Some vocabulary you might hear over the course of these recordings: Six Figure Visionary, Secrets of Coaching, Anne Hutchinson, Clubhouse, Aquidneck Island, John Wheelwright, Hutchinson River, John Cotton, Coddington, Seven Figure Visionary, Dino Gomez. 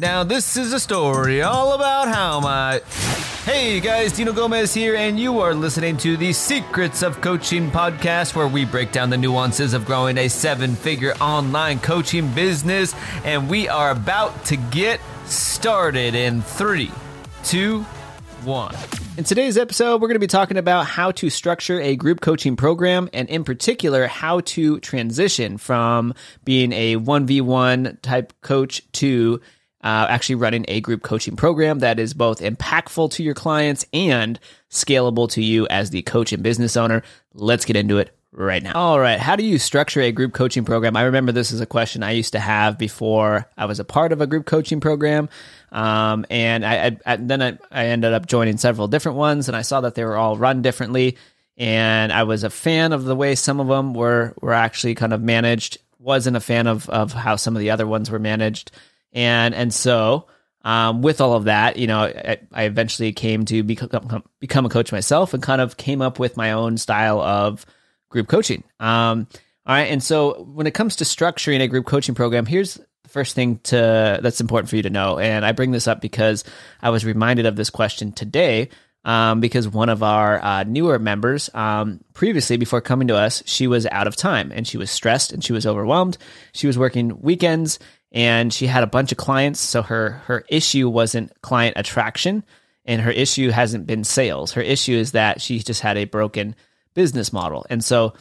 Now this is a story all about how my... Hey guys, Dino Gomez here, and you are listening to the Secrets of Coaching podcast, where we break down the nuances of growing a seven-figure online coaching business, and we are about to get started in 3, 2, 1. In today's episode, we're going to be talking about how to structure a group coaching program, and in particular, how to transition from being a 1v1 type coach to actually running a group coaching program that is both impactful to your clients and scalable to you as the coach and business owner. Let's get into it right now. All right. How do you structure a group coaching program? I remember this is a question I used to have before I was a part of a group coaching program. And I ended up joining several different ones, and I saw that they were all run differently. And I was a fan of the way some of them were actually kind of managed. Wasn't a fan of how some of the other ones were managed. And so with all of that, you know, I eventually came to become a coach myself and kind of came up with my own style of group coaching. All right. And so when it comes to structuring a group coaching program, here's the first thing that's important for you to know. And I bring this up because I was reminded of this question today because one of our newer members previously, before coming to us, she was out of time and she was stressed and she was overwhelmed. She was working weekends. And she had a bunch of clients, so her issue wasn't client attraction, and her issue hasn't been sales. Her issue is that she just had a broken business model. And so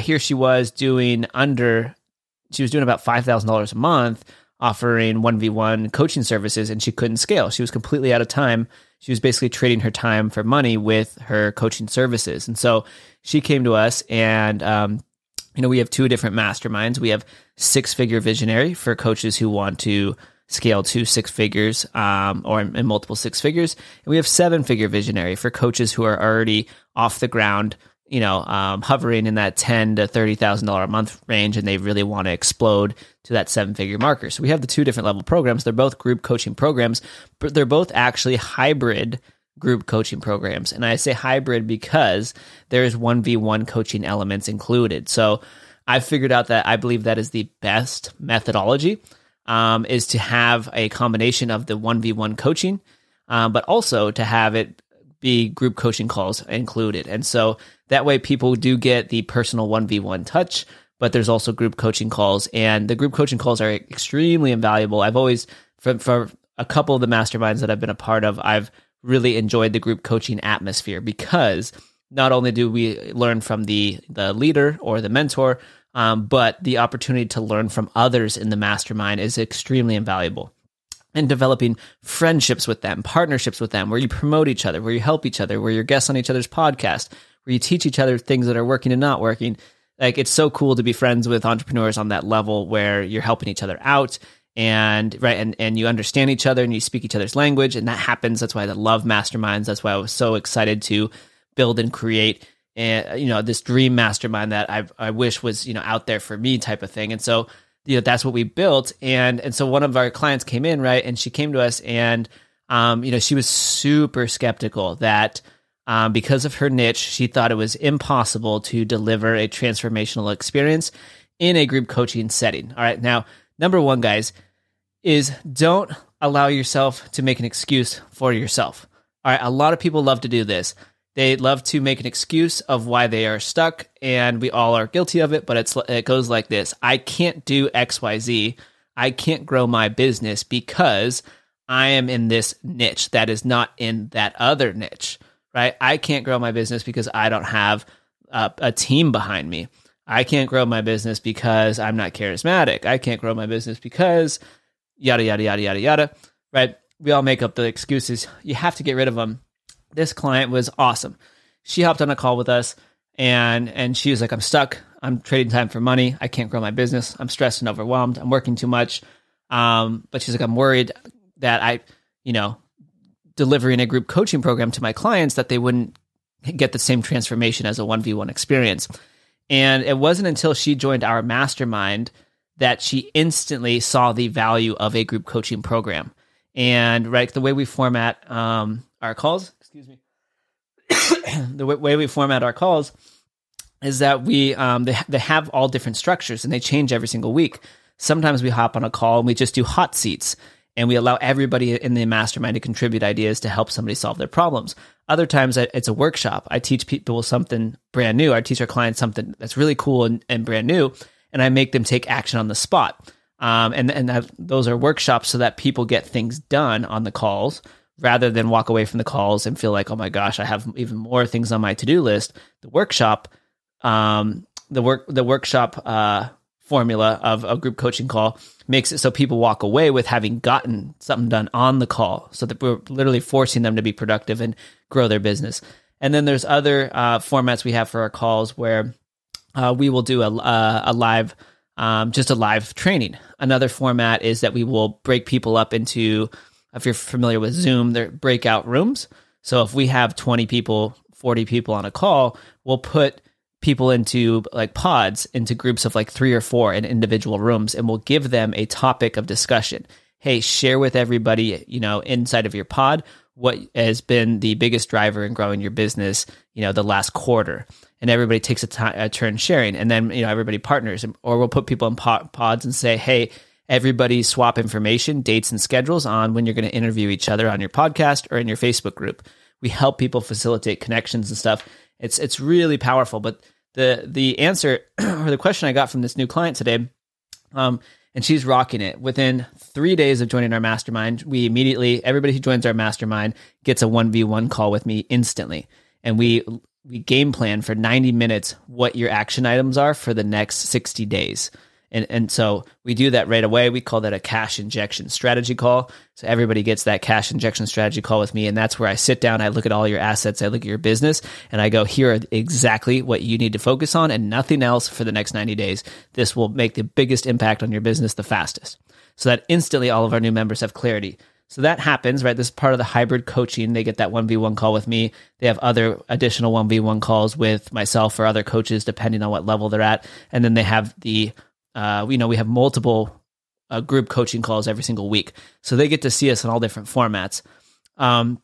here she was doing about $5,000 a month, offering 1v1 coaching services, and she couldn't scale. She was completely out of time. She was basically trading her time for money with her coaching services. And so she came to us, and you know, we have two different masterminds. We have Six Figure Visionary for coaches who want to scale to 6 figures or in multiple 6 figures. And we have Seven Figure Visionary for coaches who are already off the ground, you know, hovering in that $10,000 to $30,000 a month range, and they really want to explode to that 7-figure marker. So we have the two different level programs. They're both group coaching programs, but they're both actually hybrid group coaching programs. And I say hybrid because there's 1v1 coaching elements included. So I figured out that I believe that is the best methodology, is to have a combination of the 1v1 coaching, but also to have it be group coaching calls included. And so that way people do get the personal 1v1 touch, but there's also group coaching calls. And the group coaching calls are extremely invaluable. I've always, for a couple of the masterminds that I've been a part of, I've really enjoyed the group coaching atmosphere, because not only do we learn from the leader or the mentor, but the opportunity to learn from others in the mastermind is extremely invaluable. And developing friendships with them, partnerships with them, where you promote each other, where you help each other, where you're guests on each other's podcast, where you teach each other things that are working and not working. Like, it's so cool to be friends with entrepreneurs on that level where you're helping each other out. And right, and you understand each other and you speak each other's language, and that happens. That's why I love masterminds. That's why I was so excited to build and create, and you know, this dream mastermind that I wish was, you know, out there for me type of thing. And so, you know, that's what we built. And so one of our clients came in, right, and she came to us, and you know, she was super skeptical that because of her niche, she thought it was impossible to deliver a transformational experience in a group coaching setting. All right, now number one, guys, is don't allow yourself to make an excuse for yourself. All right, a lot of people love to do this. They love to make an excuse of why they are stuck, and we all are guilty of it, but it goes like this. I can't do XYZ. I can't grow my business because I am in this niche that is not in that other niche, right? I can't grow my business because I don't have a team behind me. I can't grow my business because I'm not charismatic. I can't grow my business because yada, yada, yada, yada, yada, right? We all make up the excuses. You have to get rid of them. This client was awesome. She hopped on a call with us, and she was like, I'm stuck. I'm trading time for money. I can't grow my business. I'm stressed and overwhelmed. I'm working too much. But she's like, I'm worried that delivering a group coaching program to my clients, that they wouldn't get the same transformation as a 1v1 experience. And it wasn't until she joined our mastermind that she instantly saw the value of a group coaching program. And right, the way we format our calls, the way we format our calls is that we they have all different structures, and they change every single week. Sometimes we hop on a call and we just do hot seats. and we allow everybody in the mastermind to contribute ideas to help somebody solve their problems. Other times, it's a workshop. I teach people something brand new. I teach our clients something that's really cool and brand new, and I make them take action on the spot. Those are workshops so that people get things done on the calls rather than walk away from the calls and feel like, oh my gosh, I have even more things on my to-do list. The workshop, formula of a group coaching call makes it so people walk away with having gotten something done on the call, so that we're literally forcing them to be productive and grow their business. And then there's other formats we have for our calls where we will do a live training. Another format is that we will break people up into, if you're familiar with Zoom, they're breakout rooms. So if we have 20 people, 40 people on a call, we'll put people into like pods, into groups of like 3 or 4 in individual rooms, and we'll give them a topic of discussion. Hey, share with everybody, inside of your pod, what has been the biggest driver in growing your business, the last quarter. And everybody takes a turn sharing, and then, everybody partners, or we'll put people in pods and say, hey, everybody swap information, dates and schedules on when you're going to interview each other on your podcast or in your Facebook group. We help people facilitate connections and stuff. It's really powerful. But the answer or the question I got from this new client today, and she's rocking it. Within 3 days of joining our mastermind, everybody who joins our mastermind gets a 1v1 call with me instantly. And we game plan for 90 minutes what your action items are for the next 60 days. And so we do that right away. We call that a cash injection strategy call. So everybody gets that cash injection strategy call with me. And that's where I sit down, I look at all your assets, I look at your business, and I go, here are exactly what you need to focus on and nothing else for the next 90 days. This will make the biggest impact on your business the fastest. So that instantly all of our new members have clarity. So that happens, right? This is part of the hybrid coaching. They get that 1v1 call with me. They have other additional 1v1 calls with myself or other coaches, depending on what level they're at. And then they have we have multiple group coaching calls every single week. So they get to see us in all different formats. And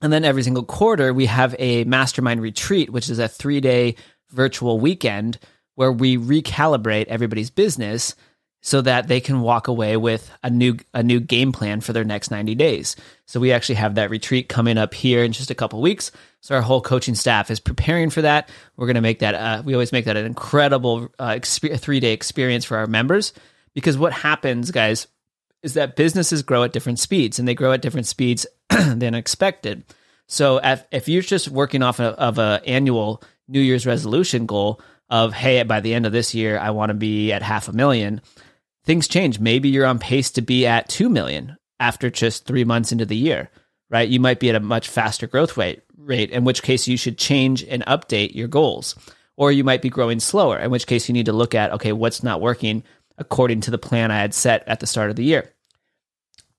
then every single quarter, we have a mastermind retreat, which is a 3-day virtual weekend where we recalibrate everybody's business so that they can walk away with a new game plan for their next 90 days. So we actually have that retreat coming up here in just a couple weeks. So our whole coaching staff is preparing for that. We're going to make that, we always make that an incredible 3-day experience for our members, because what happens, guys, is that businesses grow at different speeds, and they grow at different speeds than expected. So if you're just working off of an annual New Year's resolution goal of, hey, by the end of this year, I want to be at $500,000, things change. Maybe you're on pace to be at 2 million after just 3 months into the year, right? You might be at a much faster growth rate, in which case you should change and update your goals. Or you might be growing slower, in which case you need to look at, okay, what's not working according to the plan I had set at the start of the year.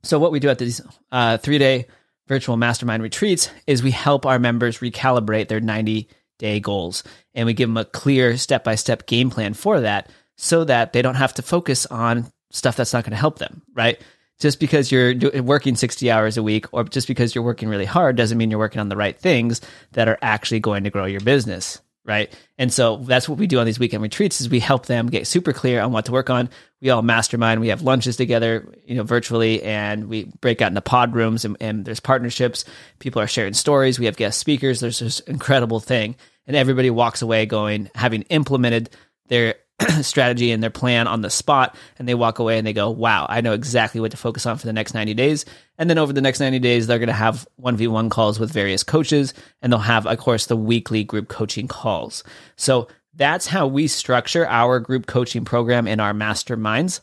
So what we do at these 3-day virtual mastermind retreats is we help our members recalibrate their 90-day goals, and we give them a clear step-by-step game plan for that, so that they don't have to focus on stuff that's not going to help them, right? Just because you're working 60 hours a week, or just because you're working really hard, doesn't mean you're working on the right things that are actually going to grow your business, right? And so that's what we do on these weekend retreats, is we help them get super clear on what to work on. We all mastermind, we have lunches together, virtually, and we break out into pod rooms, and there's partnerships. People are sharing stories. We have guest speakers. There's this incredible thing. And everybody walks away having implemented their strategy and their plan on the spot, and they walk away and they go, wow, I know exactly what to focus on for the next 90 days. And then over the next 90 days, they're going to have 1v1 calls with various coaches, and they'll have, of course, the weekly group coaching calls. So that's how we structure our group coaching program in our masterminds.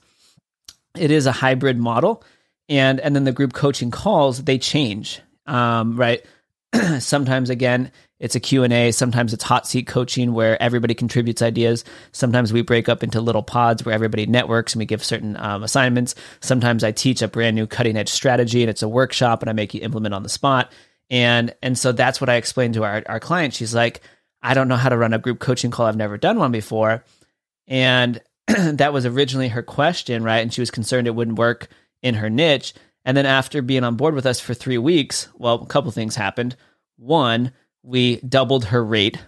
It is a hybrid model, and then the group coaching calls, they change, right? Sometimes, again, it's a Q&A. Sometimes it's hot seat coaching where everybody contributes ideas. Sometimes we break up into little pods where everybody networks and we give certain assignments. Sometimes I teach a brand new cutting edge strategy, and it's a workshop, and I make you implement on the spot. And so that's what I explained to our client. She's like, I don't know how to run a group coaching call. I've never done one before. And that was originally her question, right? And she was concerned it wouldn't work in her niche. And then after being on board with us for 3 weeks, well, a couple things happened. One, we doubled her rate,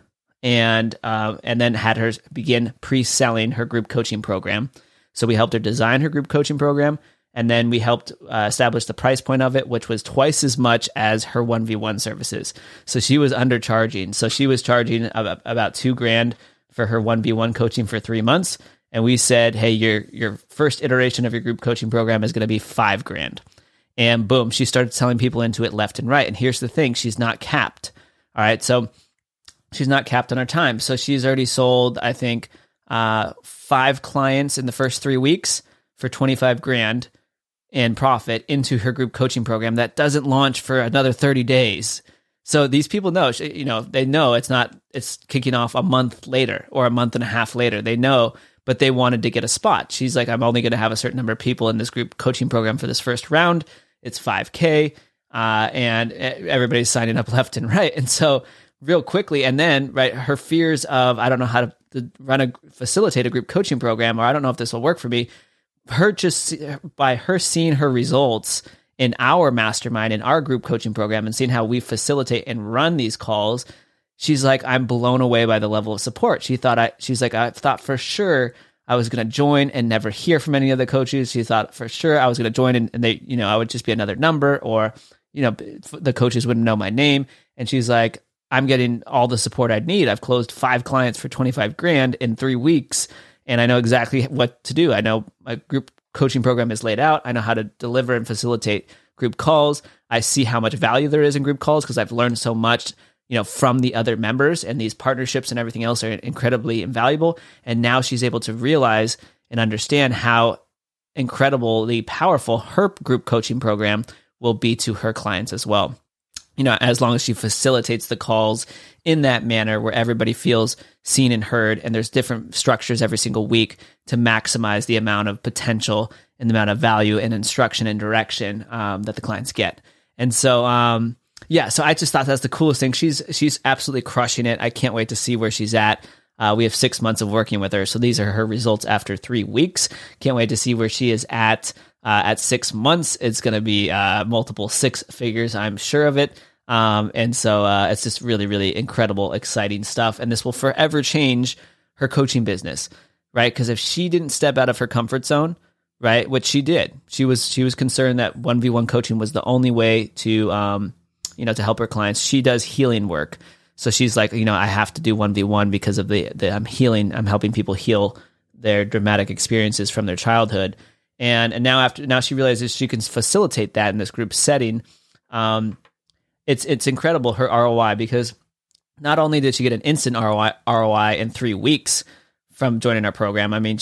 and then had her begin pre-selling her group coaching program. So we helped her design her group coaching program, And then we helped establish the price point of it, which was twice as much as her 1v1 services. So she was undercharging. So she was charging about $2,000 for her 1v1 coaching for 3 months. And we said, hey, your first iteration of your group coaching program is going to be $5,000. And boom, she started selling people into it left and right. And here's the thing, she's not capped. All right. So she's not capped on her time. So she's already sold, I think, 5 clients in the first 3 weeks for $25,000. And profit into her group coaching program that doesn't launch for another 30 days. So these people know, you know, they know it's kicking off a month later or a month and a half later. They know, but they wanted to get a spot. She's like, I'm only going to have a certain number of people in this group coaching program for this first round. It's $5,000, and everybody's signing up left and right. And so real quickly, and then right, her fears of, I don't know how to facilitate a group coaching program, or I don't know if this will work for me. Her just by her seeing her results in our mastermind, in our group coaching program, and seeing how we facilitate and run these calls, she's like, I'm blown away by the level of support. She's like, I thought for sure I was going to join and never hear from any of the coaches. She thought for sure I was going to join and they, you know, I would just be another number, or, you know, the coaches wouldn't know my name. And she's like, I'm getting all the support I'd need. I've closed 5 clients for $25,000 in 3 weeks. And I know exactly what to do. I know my group coaching program is laid out. I know how to deliver and facilitate group calls. I see how much value there is in group calls because I've learned so much, you know, from the other members, and these partnerships and everything else are incredibly invaluable. And now she's able to realize and understand how incredibly powerful her group coaching program will be to her clients as well. You know, as long as she facilitates the calls in that manner where everybody feels seen and heard, and there's different structures every single week to maximize the amount of potential and the amount of value and instruction and direction that the clients get. And so, so I just thought that's the coolest thing. She's absolutely crushing it. I can't wait to see where she's at. We have 6 months of working with her. So these are her results after 3 weeks. Can't wait to see where she is at. At 6 months, it's going to be multiple six figures, I'm sure of it. And so it's just really, really incredible, exciting stuff. And this will forever change her coaching business, right? Because if she didn't step out of her comfort zone, right, which she did, she was concerned that 1v1 coaching was the only way to, to help her clients. She does healing work. So she's like, you know, I have to do 1v1 because of the I'm helping people heal their dramatic experiences from their childhood. And now she realizes she can facilitate that in this group setting. It's incredible, her ROI, because not only did she get an instant ROI in 3 weeks from joining our program, I mean,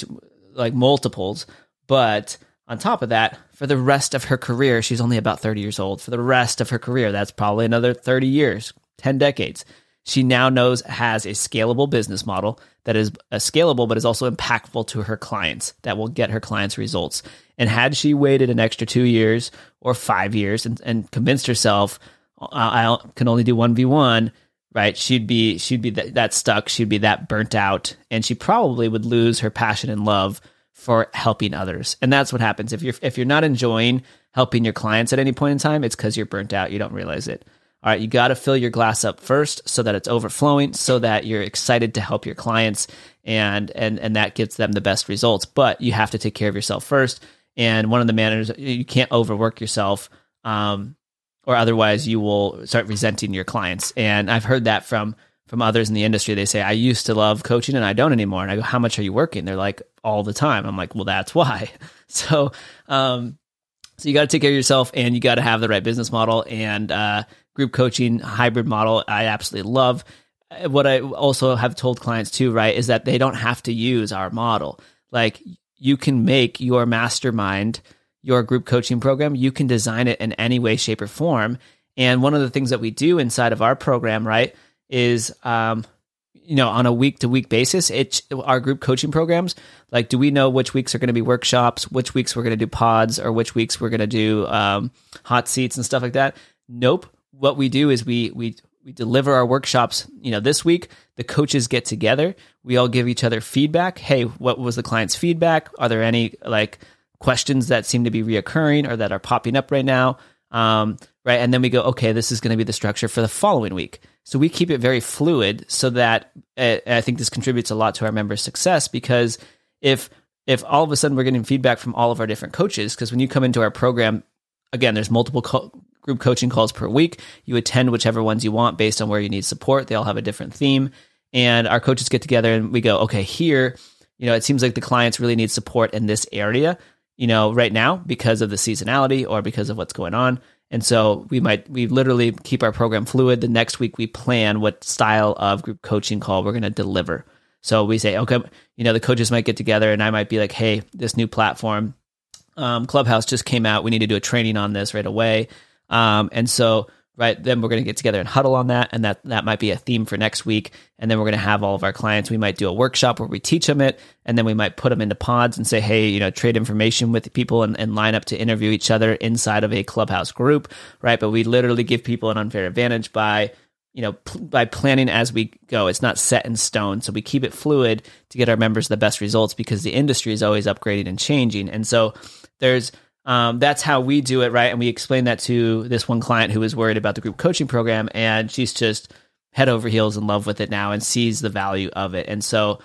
like multiples, but on top of that, for the rest of her career, she's only about 30 years old. For the rest of her career, that's probably another 30 years, 10 decades. She now has a scalable business model that is scalable, but is also impactful to her clients, that will get her clients results. And had she waited an extra 2 years or 5 years and convinced herself, I can only do 1v1, right? She'd be that stuck. She'd be that burnt out, and she probably would lose her passion and love for helping others. And that's what happens. If you're not enjoying helping your clients at any point in time, it's because you're burnt out. You don't realize it. All right, you got to fill your glass up first so that it's overflowing, so that you're excited to help your clients, and that gives them the best results. But you have to take care of yourself first. And one of the manners, you can't overwork yourself, or otherwise you will start resenting your clients. And I've heard that from others in the industry. They say, I used to love coaching and I don't anymore. And I go, how much are you working? They're like, all the time. I'm like, well, that's why. So you got to take care of yourself, and you got to have the right business model, and group coaching hybrid model I absolutely love. What I also have told clients too, right, is that they don't have to use our model. Like, you can make your mastermind, your group coaching program, you can design it in any way, shape, or form. And one of the things that we do inside of our program, right, is on a week-to-week basis, our group coaching programs, like, do we know which weeks are going to be workshops, which weeks we're going to do pods, or which weeks we're going to do hot seats and stuff like that? Nope. What we do is we deliver our workshops. You know, this week, the coaches get together. We all give each other feedback. Hey, what was the client's feedback? Are there any, like, questions that seem to be reoccurring or that are popping up right now? Right. And then we go, okay, this is going to be the structure for the following week. So we keep it very fluid so that I think this contributes a lot to our members' success, because if if all of a sudden we're getting feedback from all of our different coaches, because when you come into our program, again, there's multiple group coaching calls per week. You attend whichever ones you want based on where you need support. They all have a different theme. And our coaches get together and we go, okay, here, you know, it seems like the clients really need support in this area, you know, right now because of the seasonality or because of what's going on. And so we literally keep our program fluid. The next week we plan what style of group coaching call we're going to deliver. So we say, okay, you know, the coaches might get together and I might be like, hey, this new platform, Clubhouse just came out. We need to do a training on this right away. And so right then we're going to get together and huddle on that. And that might be a theme for next week. And then we're going to have all of our clients. We might do a workshop where we teach them it. And then we might put them into pods and say, hey, you know, trade information with people and line up to interview each other inside of a Clubhouse group. Right. But we literally give people an unfair advantage by, you know, by planning as we go. It's not set in stone. So we keep it fluid to get our members the best results because the industry is always upgrading and changing. And so there's, that's how we do it, right? And we explained that to this one client who was worried about the group coaching program, and she's just head over heels in love with it now and sees the value of it. And so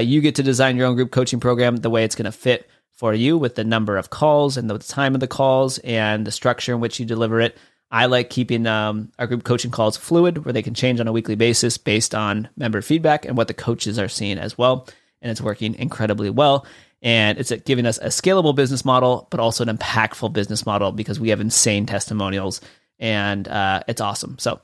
you get to design your own group coaching program the way it's going to fit for you with the number of calls and the time of the calls and the structure in which you deliver it. I like keeping our group coaching calls fluid where they can change on a weekly basis based on member feedback and what the coaches are seeing as well. And it's working incredibly well. And it's giving us a scalable business model, but also an impactful business model because we have insane testimonials, and it's awesome. So,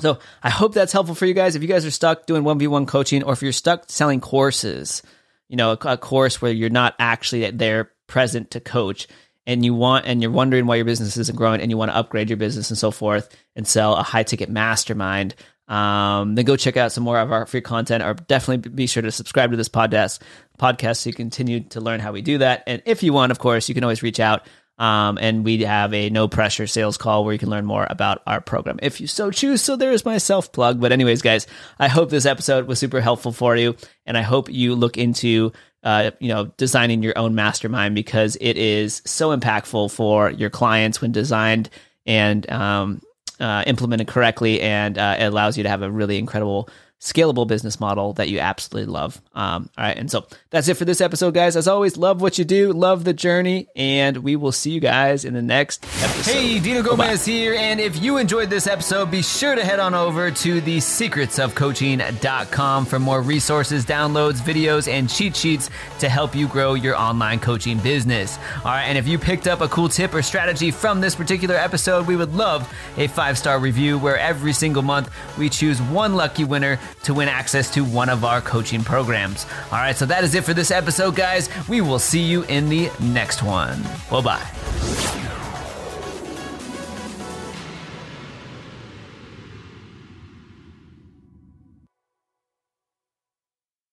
so I hope that's helpful for you guys. If you guys are stuck doing 1v1 coaching, or if you're stuck selling courses, you know, a course where you're not actually there present to coach, and you're wondering why your business isn't growing, and you want to upgrade your business and so forth, and sell a high ticket mastermind. Then go check out some more of our free content, or definitely be sure to subscribe to this podcast so you continue to learn how we do that. And if you want, of course, you can always reach out. And we have a no pressure sales call where you can learn more about our program if you so choose. So there is my self plug. But anyways, guys, I hope this episode was super helpful for you. And I hope you look into, you know, designing your own mastermind because it is so impactful for your clients when designed and, implemented correctly, and it allows you to have a really incredible, scalable business model that you absolutely love. All right. And so that's it for this episode, guys. As always, love what you do, love the journey, and we will see you guys in the next episode. Hey, Dino Gomez here. And if you enjoyed this episode, be sure to head on over to the secretsofcoaching.com for more resources, downloads, videos, and cheat sheets to help you grow your online coaching business. All right. And if you picked up a cool tip or strategy from this particular episode, we would love a 5-star review where every single month we choose one lucky winner to win access to one of our coaching programs. All right, so that is it for this episode, guys. We will see you in the next one. Bye-bye.